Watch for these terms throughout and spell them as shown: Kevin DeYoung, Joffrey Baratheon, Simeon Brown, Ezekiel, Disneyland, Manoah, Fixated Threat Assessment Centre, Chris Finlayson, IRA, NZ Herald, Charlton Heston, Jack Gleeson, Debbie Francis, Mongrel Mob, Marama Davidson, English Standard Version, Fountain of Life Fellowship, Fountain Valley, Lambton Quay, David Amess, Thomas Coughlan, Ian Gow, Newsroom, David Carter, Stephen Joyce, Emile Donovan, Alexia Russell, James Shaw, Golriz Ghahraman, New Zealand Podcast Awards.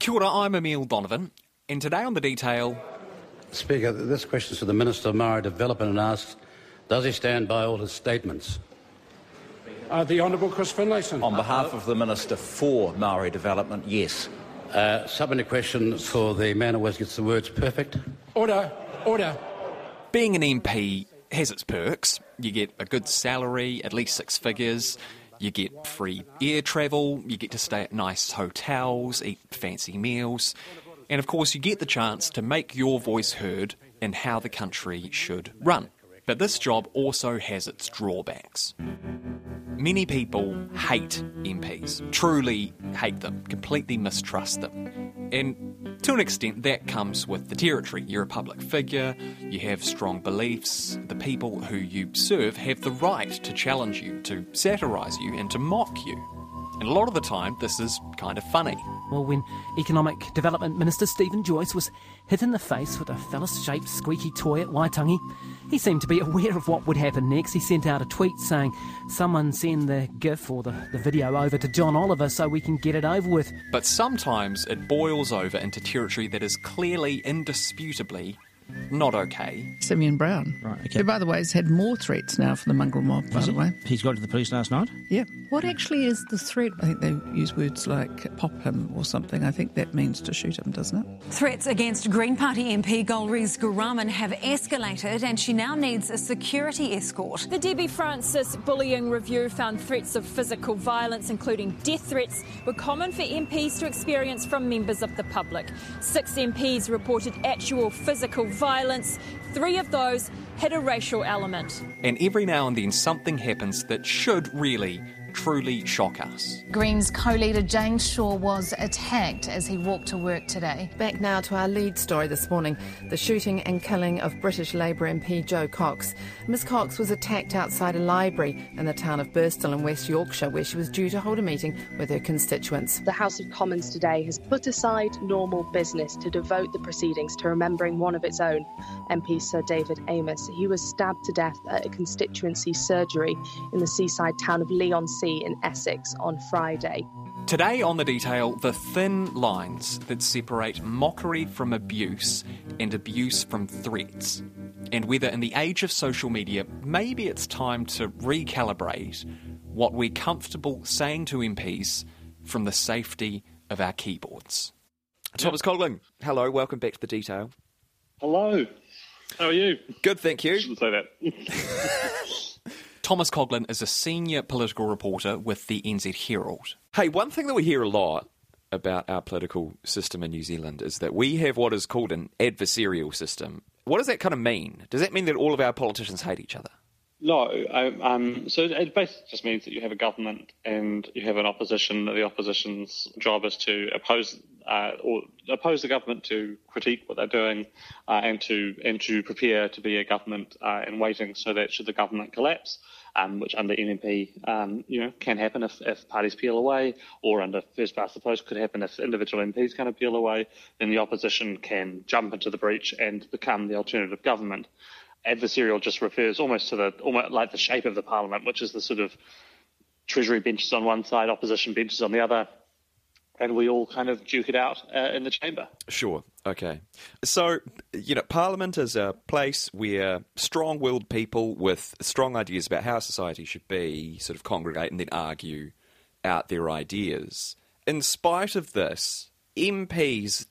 Kia ora, I'm Emile Donovan, and today on The Detail... Speaker, this question is for the Minister of Māori Development and asks, does he stand by all his statements? The Honourable Chris Finlayson. On behalf of the Minister for Māori Development, yes. Submitting a question for the man who always gets the words perfect. Order, order. Being an MP has its perks. You get a good salary, at least six figures. You get free air travel, you get to stay at nice hotels, eat fancy meals, and of course you get the chance to make your voice heard in how the country should run. But this job also has its drawbacks. Many people hate MPs, truly hate them, completely mistrust them. And to an extent that comes with the territory. You're a public figure, you have strong beliefs, the people who you serve have the right to challenge you, to satirise you and to mock you. And a lot of the time this is kind of funny. Well, when Economic Development Minister Stephen Joyce was hit in the face with a phallus-shaped squeaky toy at Waitangi, he seemed to be aware of what would happen next. He sent out a tweet saying, someone send the GIF or the video over to John Oliver so we can get it over with. But sometimes it boils over into territory that is clearly, indisputably not okay. Simeon Brown, right, okay, who, by the way, has had more threats now from the Mongrel Mob, by the way. He's gone to the police last night? Yeah. What actually is the threat? I think they use words like pop him or something. I think that means to shoot him, doesn't it? Threats against Green Party MP Golriz Ghahraman have escalated and she now needs a security escort. The Debbie Francis bullying review found threats of physical violence, including death threats, were common for MPs to experience from members of the public. 6 MPs reported actual physical violence, 3 of those had a racial element. And every now and then something happens that should really, truly shock us. Greens co-leader James Shaw was attacked as he walked to work today. Back now to our lead story this morning, the shooting and killing of British Labour MP Jo Cox. Ms Cox was attacked outside a library in the town of Birstall in West Yorkshire where she was due to hold a meeting with her constituents. The House of Commons today has put aside normal business to devote the proceedings to remembering one of its own, MP Sir David Amess. He was stabbed to death at a constituency surgery in the seaside town of Leon in Essex on Friday. Today on The Detail, the thin lines that separate mockery from abuse and abuse from threats. And whether in the age of social media, maybe it's time to recalibrate what we're comfortable saying to MPs from the safety of our keyboards. Thomas Coughlan, hello, welcome back to The Detail. Hello, how are you? Good, thank you. I shouldn't say that. Thomas Coughlan is a senior political reporter with the NZ Herald. Hey, one thing that we hear a lot about our political system in New Zealand is that we have what is called an adversarial system. What does that kind of mean? Does that mean that all of our politicians hate each other? No. So it basically just means that you have a government and you have an opposition. The opposition's job is to oppose the government, to critique what they're doing, and to prepare to be a government in waiting, so that should the government collapse, which under NMP can happen if parties peel away, or under first past the post could happen if individual MPs kind of peel away, then the opposition can jump into the breach and become the alternative government. Adversarial just refers almost to the shape of the parliament, which is the sort of Treasury benches on one side, opposition benches on the other, and we all kind of duke it out in the chamber. Sure, okay. So, parliament is a place where strong-willed people with strong ideas about how society should be sort of congregate and then argue out their ideas. In spite of this, MPs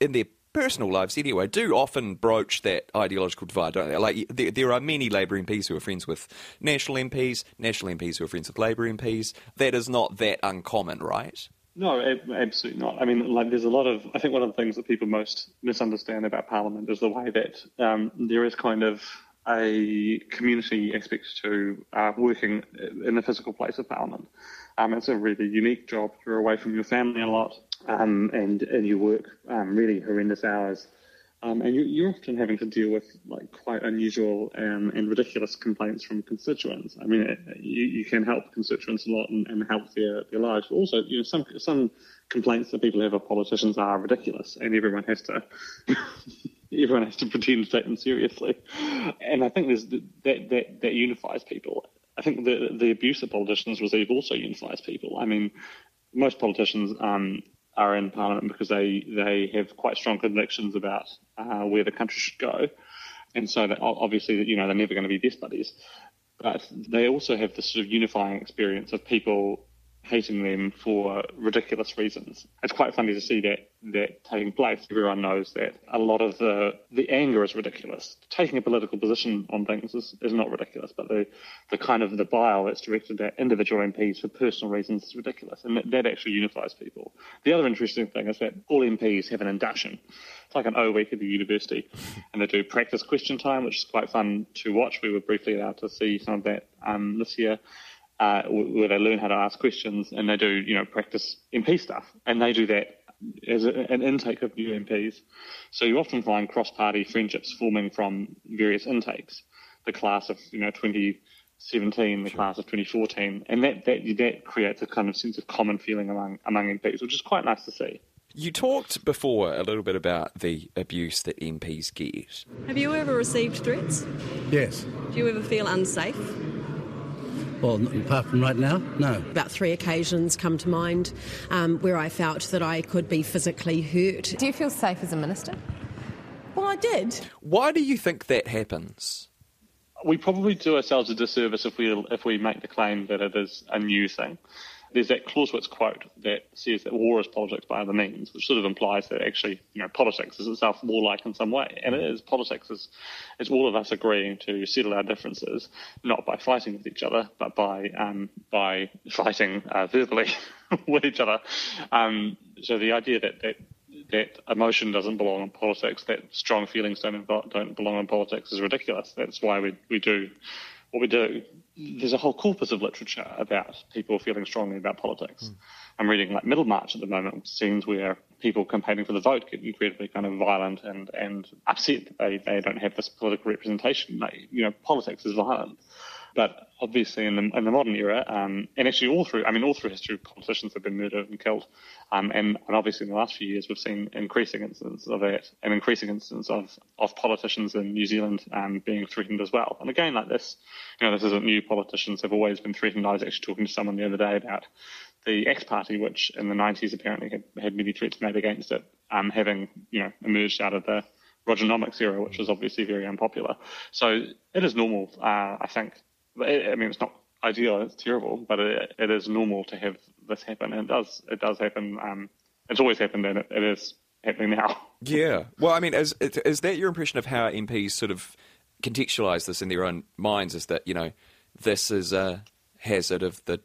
in their personal lives anyway do often broach that ideological divide, don't they? Like, there are many Labour MPs who are friends with National MPs who are friends with Labour MPs. That is not that uncommon, right? No, absolutely not. I mean, there's a lot of... I think one of the things that people most misunderstand about Parliament is the way that there is kind of a community aspect to working in the physical place of Parliament. It's a really unique job. You're away from your family a lot. And you work really horrendous hours, and you're often having to deal with quite unusual and ridiculous complaints from constituents. I mean, you can help constituents a lot and help their lives, but also some complaints that people have of politicians are ridiculous, and everyone has to pretend to take them seriously. And I think that unifies people. I think the abuse that politicians receive also unifies people. I mean, most politicians are in Parliament because they have quite strong convictions about where the country should go. And so that, obviously, you know, they're never going to be best buddies. But they also have this sort of unifying experience of people hating them for ridiculous reasons. It's quite funny to see that taking place. Everyone knows that a lot of the anger is ridiculous. Taking a political position on things is not ridiculous, but the kind of the bile that's directed at individual MPs for personal reasons is ridiculous, and that actually unifies people. The other interesting thing is that all MPs have an induction. It's like an O-week at the university, and they do practice question time, which is quite fun to watch. We were briefly allowed to see some of that this year. Where they learn how to ask questions and they do, you know, practice MP stuff. And they do that as an intake of new MPs. So you often find cross-party friendships forming from various intakes, the class of, you know, 2017, the class of 2014. And that creates a kind of sense of common feeling among MPs, which is quite nice to see. You talked before a little bit about the abuse that MPs get. Have you ever received threats? Yes. Do you ever feel unsafe? Well, apart from right now, no. About 3 occasions come to mind where I felt that I could be physically hurt. Do you feel safe as a minister? Well, I did. Why do you think that happens? We probably do ourselves a disservice if we make the claim that it is a new thing. There's that Clausewitz quote that says that war is politics by other means, which sort of implies that actually, you know, politics is itself warlike in some way. And it is. Politics is all of us agreeing to settle our differences, not by fighting with each other, but by fighting verbally with each other. So the idea that emotion doesn't belong in politics, that strong feelings don't belong in politics is ridiculous. That's why we do what we do. There's a whole corpus of literature about people feeling strongly about politics. I'm reading like Middlemarch at the moment, scenes where people campaigning for the vote get incredibly kind of violent and upset that they don't have this political representation. You know, politics is violent. But obviously in the modern era, and actually all through history, politicians have been murdered and killed. And obviously in the last few years, we've seen increasing instances of that, and increasing instances of politicians in New Zealand being threatened as well. And again, like this, you know, this isn't new. Politicians have always been threatened. I was actually talking to someone the other day about the Axe Party, which in the 90s apparently had many threats made against it, having, you know, emerged out of the Rogernomics era, which was obviously very unpopular. So it is normal, I think. I mean, it's not ideal, it's terrible, but it is normal to have this happen, and it does happen. It's always happened, and it is happening now. Yeah. Well, I mean, is that your impression of how MPs sort of contextualise this in their own minds, is that, you know, this is a hazard of the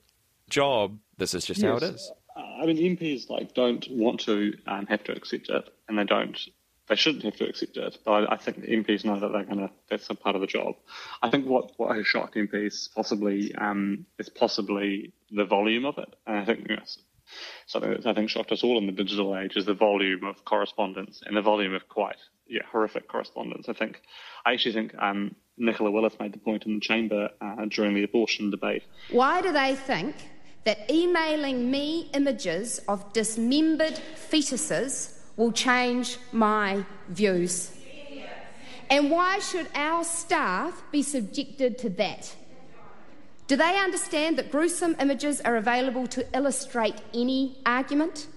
job, this is just how it is? I mean, MPs, like, don't want to have to accept it, and they shouldn't have to accept it, but I think MPs know that that's a part of the job. I think what has shocked MPs is possibly the volume of it. And I think, you know, something that I think shocked us all in the digital age is the volume of correspondence and the volume of quite horrific correspondence. I actually think Nicola Willis made the point in the chamber during the abortion debate. Why do they think that emailing me images of dismembered fetuses will change my views? And why should our staff be subjected to that? Do they understand that gruesome images are available to illustrate any argument?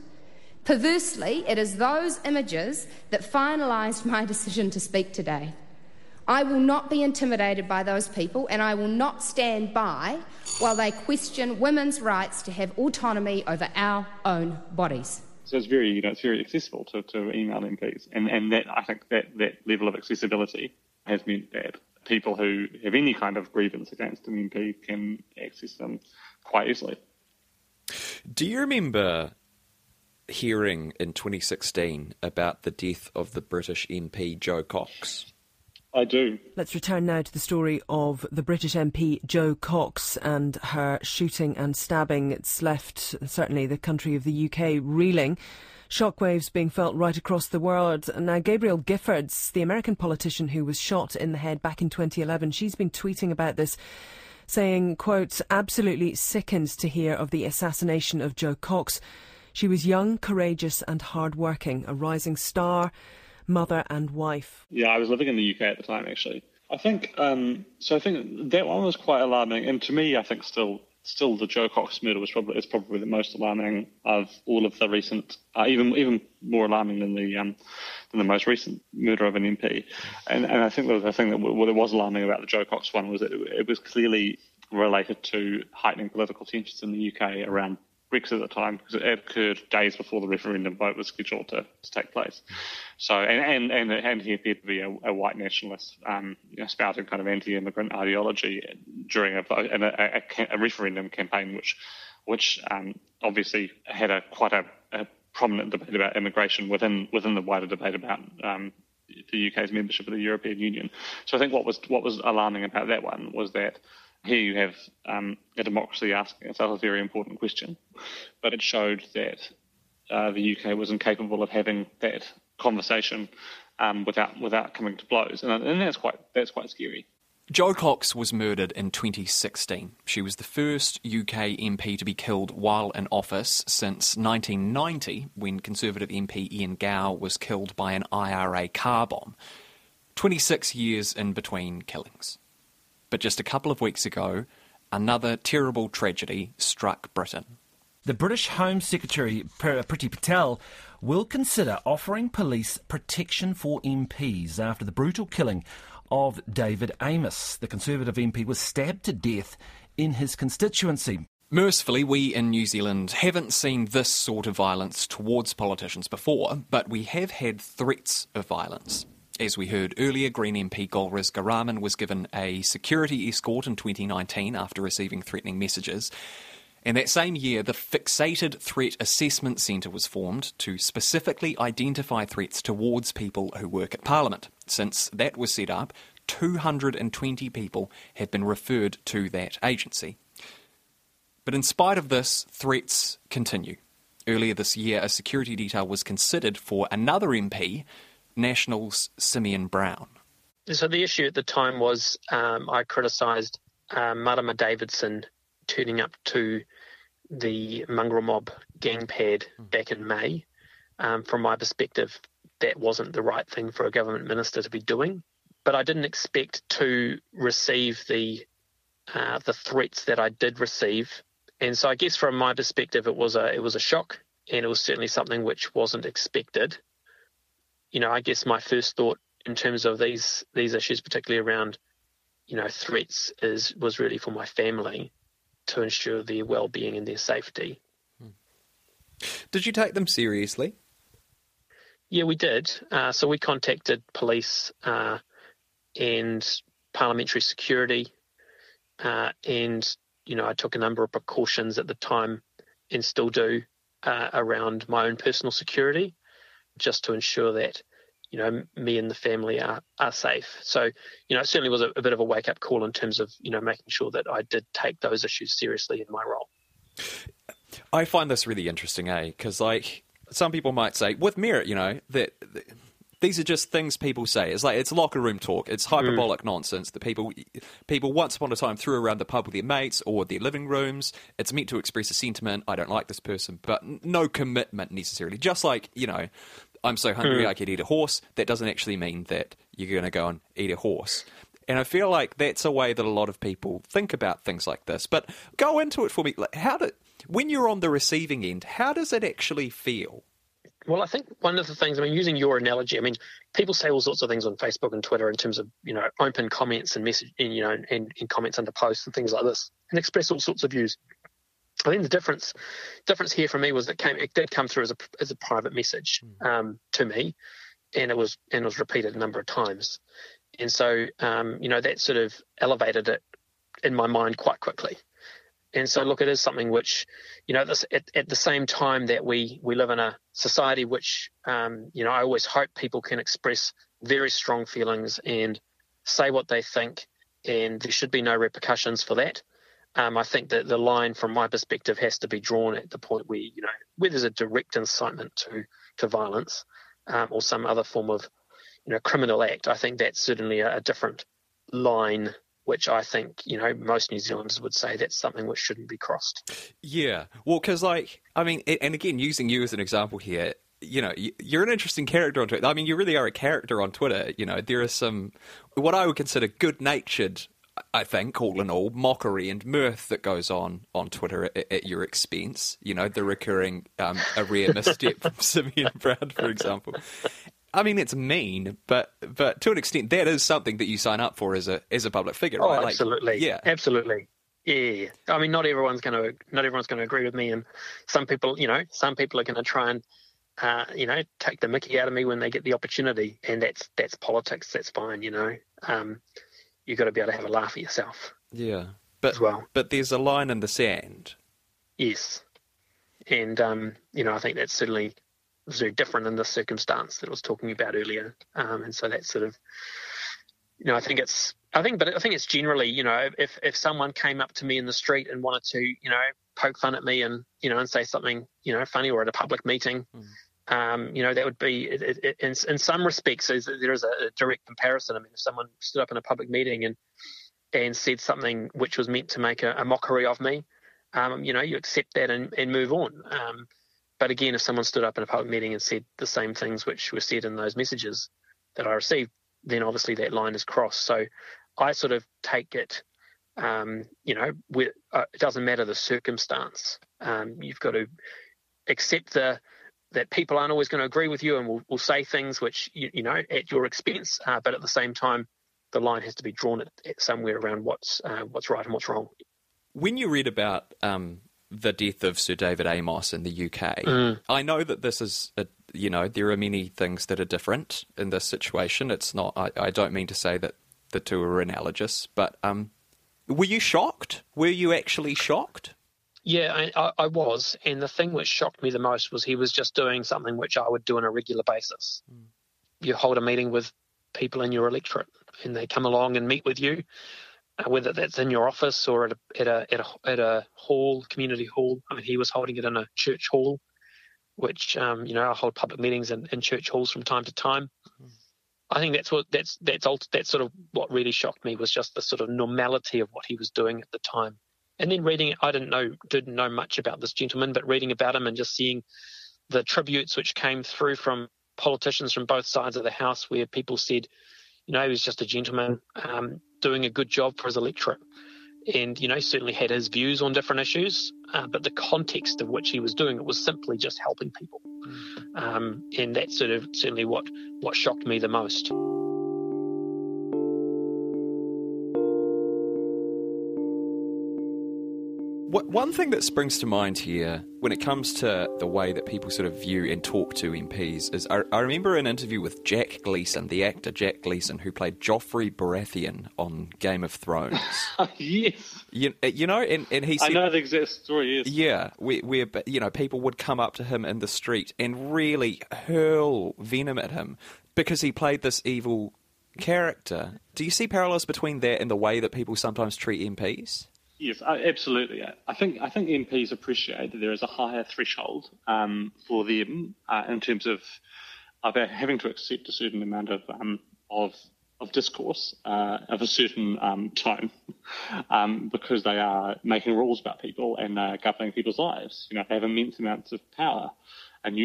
Perversely, it is those images that finalised my decision to speak today. I will not be intimidated by those people, and I will not stand by while they question women's rights to have autonomy over our own bodies. So it's very, you know, it's very accessible to email MPs, and that, I think, that level of accessibility has meant that people who have any kind of grievance against an MP can access them quite easily. Do you remember hearing in 2016 about the death of the British MP Jo Cox? I do. Let's return now to the story of the British MP Jo Cox and her shooting and stabbing. It's left, certainly, the country of the UK reeling. Shockwaves being felt right across the world. And now Gabrielle Giffords, the American politician who was shot in the head back in 2011, she's been tweeting about this, saying, quote, "Absolutely sickened to hear of the assassination of Jo Cox. She was young, courageous and hard-working, a rising star, mother and wife." Yeah, I was living in the UK at the time, actually. I think that one was quite alarming, and to me, I think still still the Jo Cox murder was probably the most alarming of all of the recent, even more alarming than the most recent murder of an MP. And I think the thing that was alarming about the Jo Cox one was that it was clearly related to heightening political tensions in the UK around Brexit at the time, because it occurred days before the referendum vote was scheduled to take place. So, and he appeared to be a white nationalist, spouting kind of anti-immigrant ideology during a referendum campaign, which obviously had quite a prominent debate about immigration within the wider debate about the UK's membership of the European Union. So I think what was alarming about that one was that here you have a democracy asking itself a very important question, but it showed that the UK was incapable of having that conversation without coming to blows, and that's quite scary. Jo Cox was murdered in 2016. She was the first UK MP to be killed while in office since 1990, when Conservative MP Ian Gow was killed by an IRA car bomb. 26 years in between killings. But just a couple of weeks ago, another terrible tragedy struck Britain. The British Home Secretary, Priti Patel, will consider offering police protection for MPs after the brutal killing of David Amess. The Conservative MP was stabbed to death in his constituency. Mercifully, we in New Zealand haven't seen this sort of violence towards politicians before, but we have had threats of violence. As we heard earlier, Green MP Golriz Ghahraman was given a security escort in 2019 after receiving threatening messages. And that same year, the Fixated Threat Assessment Centre was formed to specifically identify threats towards people who work at Parliament. Since that was set up, 220 people have been referred to that agency. But in spite of this, threats continue. Earlier this year, a security detail was considered for another MP, Nationals Simeon Brown. So the issue at the time was I criticised Marama Davidson turning up to the Mongrel Mob gangpad back in May. From my perspective, that wasn't the right thing for a government minister to be doing. But I didn't expect to receive the threats that I did receive. And so I guess from my perspective, it was a shock, and it was certainly something which wasn't expected. You know, I guess my first thought in terms of these issues, particularly around, you know, threats, was really for my family, to ensure their well-being and their safety. Did you take them seriously? Yeah, we did. So we contacted police and parliamentary security, and, you know, I took a number of precautions at the time, and still do, around my own personal security, just to ensure that, you know, me and the family are safe. So, you know, it certainly was a bit of a wake-up call in terms of, you know, making sure that I did take those issues seriously in my role. I find this really interesting, because, like, some people might say, with merit, you know, that these are just things people say. It's like, it's locker room talk. It's hyperbolic nonsense that people once upon a time threw around the pub with their mates or their living rooms. It's meant to express a sentiment, I don't like this person, but no commitment necessarily. Just like, you know, I'm so hungry I could eat a horse. That doesn't actually mean that you're going to go and eat a horse. And I feel like that's a way that a lot of people think about things like this. But go into it for me. Like, when you're on the receiving end, how does it actually feel? Well, I think one of the things, I mean, using your analogy, I mean, people say all sorts of things on Facebook and Twitter in terms of, you know, open comments and message, you know, and comments under posts and things like this, and express all sorts of views. I think the difference here for me was that it did come through as a private message to me, and it was repeated a number of times, and so you know, that sort of elevated it in my mind quite quickly. And so, look, it is something which, you know, this, at the same time that we live in a society which, you know, I always hope people can express very strong feelings and say what they think, and there should be no repercussions for that. I think that the line, from my perspective, has to be drawn at the point where, you know, where there's a direct incitement to violence or some other form of, you know, criminal act. I think that's certainly a different line, which I think, you know, most New Zealanders would say that's something which shouldn't be crossed. Yeah. Well, because, like, I mean, and again, using you as an example here, you know, you're an interesting character on Twitter. I mean, you really are a character on Twitter. You know, there are some, what I would consider good-natured I think, all in all, mockery and mirth that goes on Twitter at your expense. You know, the recurring a rare misstep from Simeon Brown, for example. I mean, it's mean, but to an extent, that is something that you sign up for as a public figure, right? Oh, absolutely, like, yeah, absolutely, yeah. I mean, not everyone's going to agree with me, and some people are going to try and take the mickey out of me when they get the opportunity, and that's politics. That's fine, You've got to be able to have a laugh at yourself. Yeah, but there's a line in the sand. Yes, and I think that's certainly very different in this circumstance that I was talking about earlier. And so that's sort of, I think it's generally, if someone came up to me in the street and wanted to, poke fun at me and and say something funny, or at a public meeting. Mm. That would be, in some respects, there is a direct comparison. I mean, if someone stood up in a public meeting and said something which was meant to make a mockery of me, you accept that and move on. But again, if someone stood up in a public meeting and said the same things which were said in those messages that I received, then obviously that line is crossed. So I sort of take it, it doesn't matter the circumstance. You've got to accept that people aren't always going to agree with you and will say things which, at your expense. But at the same time, the line has to be drawn at somewhere around what's right and what's wrong. When you read about the death of Sir David Amess in the UK, I know that this is, there are many things that are different in this situation. It's not, I don't mean to say that the two are analogous, but were you shocked? Were you actually shocked? Yeah, I was. And the thing which shocked me the most was he was just doing something which I would do on a regular basis. Mm. You hold a meeting with people in your electorate and they come along and meet with you, whether that's in your office or at a hall, community hall. I mean, he was holding it in a church hall, which, I hold public meetings in church halls from time to time. Mm. I think that's sort of what really shocked me, was just the sort of normality of what he was doing at the time. And then reading it, I didn't know much about this gentleman, but reading about him and just seeing the tributes which came through from politicians from both sides of the House, where people said, he was just a gentleman doing a good job for his electorate, and certainly had his views on different issues, but the context of which he was doing it was simply just helping people, and that's sort of certainly what shocked me the most. One thing that springs to mind here when it comes to the way that people sort of view and talk to MPs is I remember an interview with Jack Gleeson, the actor Jack Gleeson, who played Joffrey Baratheon on Game of Thrones. Yes. And he said... I know the exact story, yes. Yeah, where people would come up to him in the street and really hurl venom at him because he played this evil character. Do you see parallels between that and the way that people sometimes treat MPs? Yes, absolutely. I think MPs appreciate that there is a higher threshold for them in terms of having to accept a certain amount of discourse of a certain tone, because they are making rules about people and governing people's lives. They have immense amounts of power, and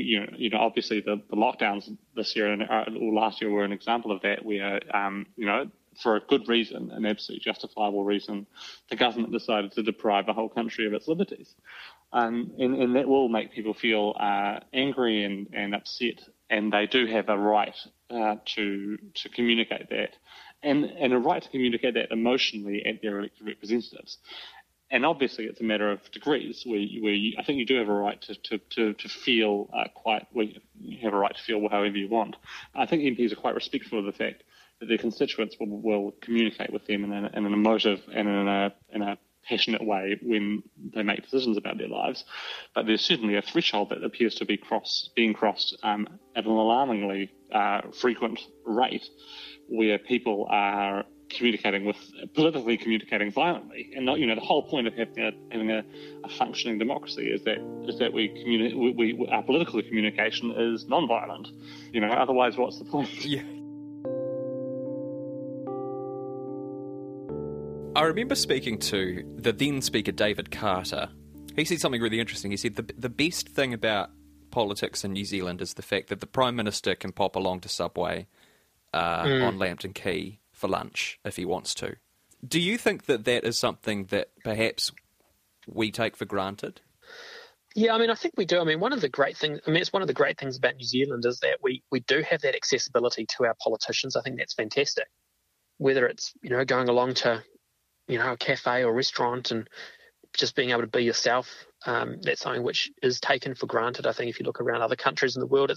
obviously the lockdowns this year or last year were an example of that, where for a good reason, an absolutely justifiable reason, the government decided to deprive a whole country of its liberties. And that will make people feel angry and upset, and they do have a right to communicate that, and a right to communicate that emotionally at their elected representatives. And obviously it's a matter of degrees, where I think you do have a right to feel you have a right to feel however you want. I think MPs are quite respectful of the fact that their constituents will communicate with them in an emotive and in a passionate way when they make decisions about their lives. But there's certainly a threshold that appears to be being crossed at an alarmingly frequent rate, where people are politically communicating violently. And the whole point of having a functioning democracy is that our political communication is non-violent. Otherwise, what's the point? Yeah. I remember speaking to the then Speaker David Carter. He said something really interesting. He said the best thing about politics in New Zealand is the fact that the Prime Minister can pop along to Subway on Lambton Quay for lunch if he wants to. Do you think that that is something that perhaps we take for granted? Yeah, I mean, I think we do. I mean, it's one of the great things about New Zealand is that we do have that accessibility to our politicians. I think that's fantastic. Whether it's, you know, going along to, you know, a cafe or restaurant and just being able to be yourself, that's something which is taken for granted. I think if you look around other countries in the world,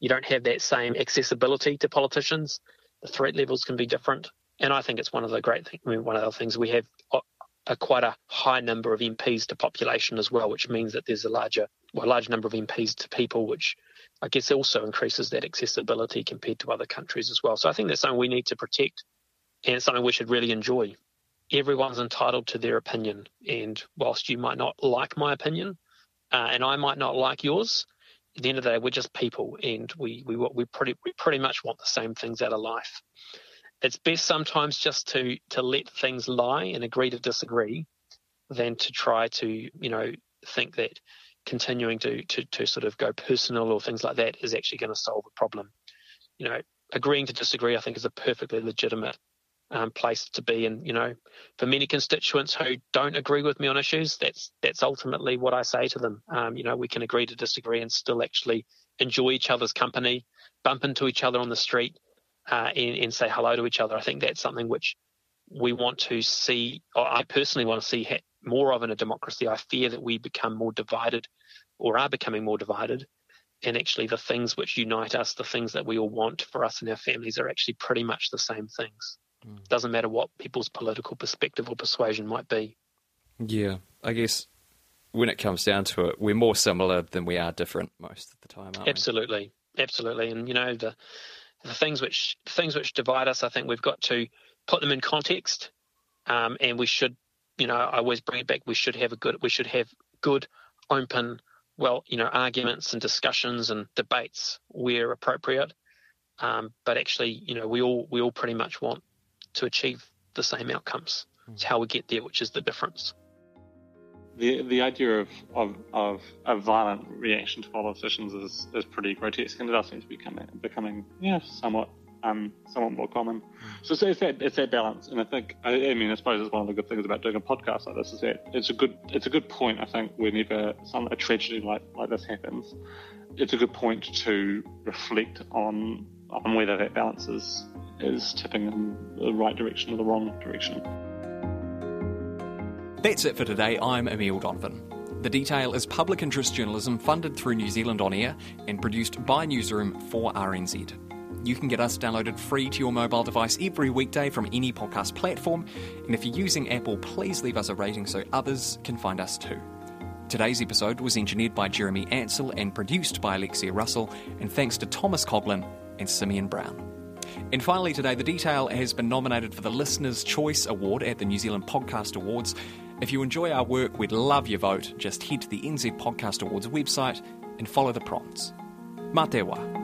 you don't have that same accessibility to politicians. The threat levels can be different. And I think it's one of the great things. I mean, one of the things we have quite a high number of MPs to population as well, which means that there's a large number of MPs to people, which I guess also increases that accessibility compared to other countries as well. So I think that's something we need to protect, and it's something we should really enjoy. Everyone's entitled to their opinion, and whilst you might not like my opinion, and I might not like yours, at the end of the day, we're just people, and we pretty much want the same things out of life. It's best sometimes just to let things lie and agree to disagree than to try to, you know, think that continuing to sort of go personal or things like that is actually going to solve a problem. You know, agreeing to disagree, I think, is a perfectly legitimate place to be. And, you know, for many constituents who don't agree with me on issues, that's ultimately what I say to them. You know, we can agree to disagree and still actually enjoy each other's company, bump into each other on the street, and say hello to each other. I think that's something which we want to see, or I personally want to see more of in a democracy. I fear that we become more divided, or are becoming more divided, and actually the things which unite us, the things that we all want for us and our families, are actually pretty much the same things. Mm. Doesn't matter what people's political perspective or persuasion might be. Yeah, I guess when it comes down to it, we're more similar than we are different most of the time, aren't we? Absolutely. And, you know, the things which divide us, I think we've got to put them in context, and we should, you know, I always bring it back. We should have good, open, arguments and discussions and debates where appropriate. But actually, you know, we all pretty much want to achieve the same outcomes. It's how we get there, which is the difference. The idea of a violent reaction to politicians is pretty grotesque, and it does seem to be becoming somewhat more common. So it's that balance, and I think I suppose it's one of the good things about doing a podcast like this is that it's a good point. I think whenever a tragedy like this happens, it's a good point to reflect on whether that balance is tipping in the right direction or the wrong direction. That's it for today. I'm Emile Donovan. The Detail is public interest journalism funded through New Zealand On Air and produced by Newsroom for RNZ. You can get us downloaded free to your mobile device every weekday from any podcast platform, and if you're using Apple, please leave us a rating so others can find us too. Today's episode was engineered by Jeremy Ansell and produced by Alexia Russell, and thanks to Thomas Coughlan and Simeon Brown. And finally today, The Detail has been nominated for the Listener's Choice Award at the New Zealand Podcast Awards. If you enjoy our work, we'd love your vote. Just head to the NZ Podcast Awards website and follow the prompts. Mā te wā.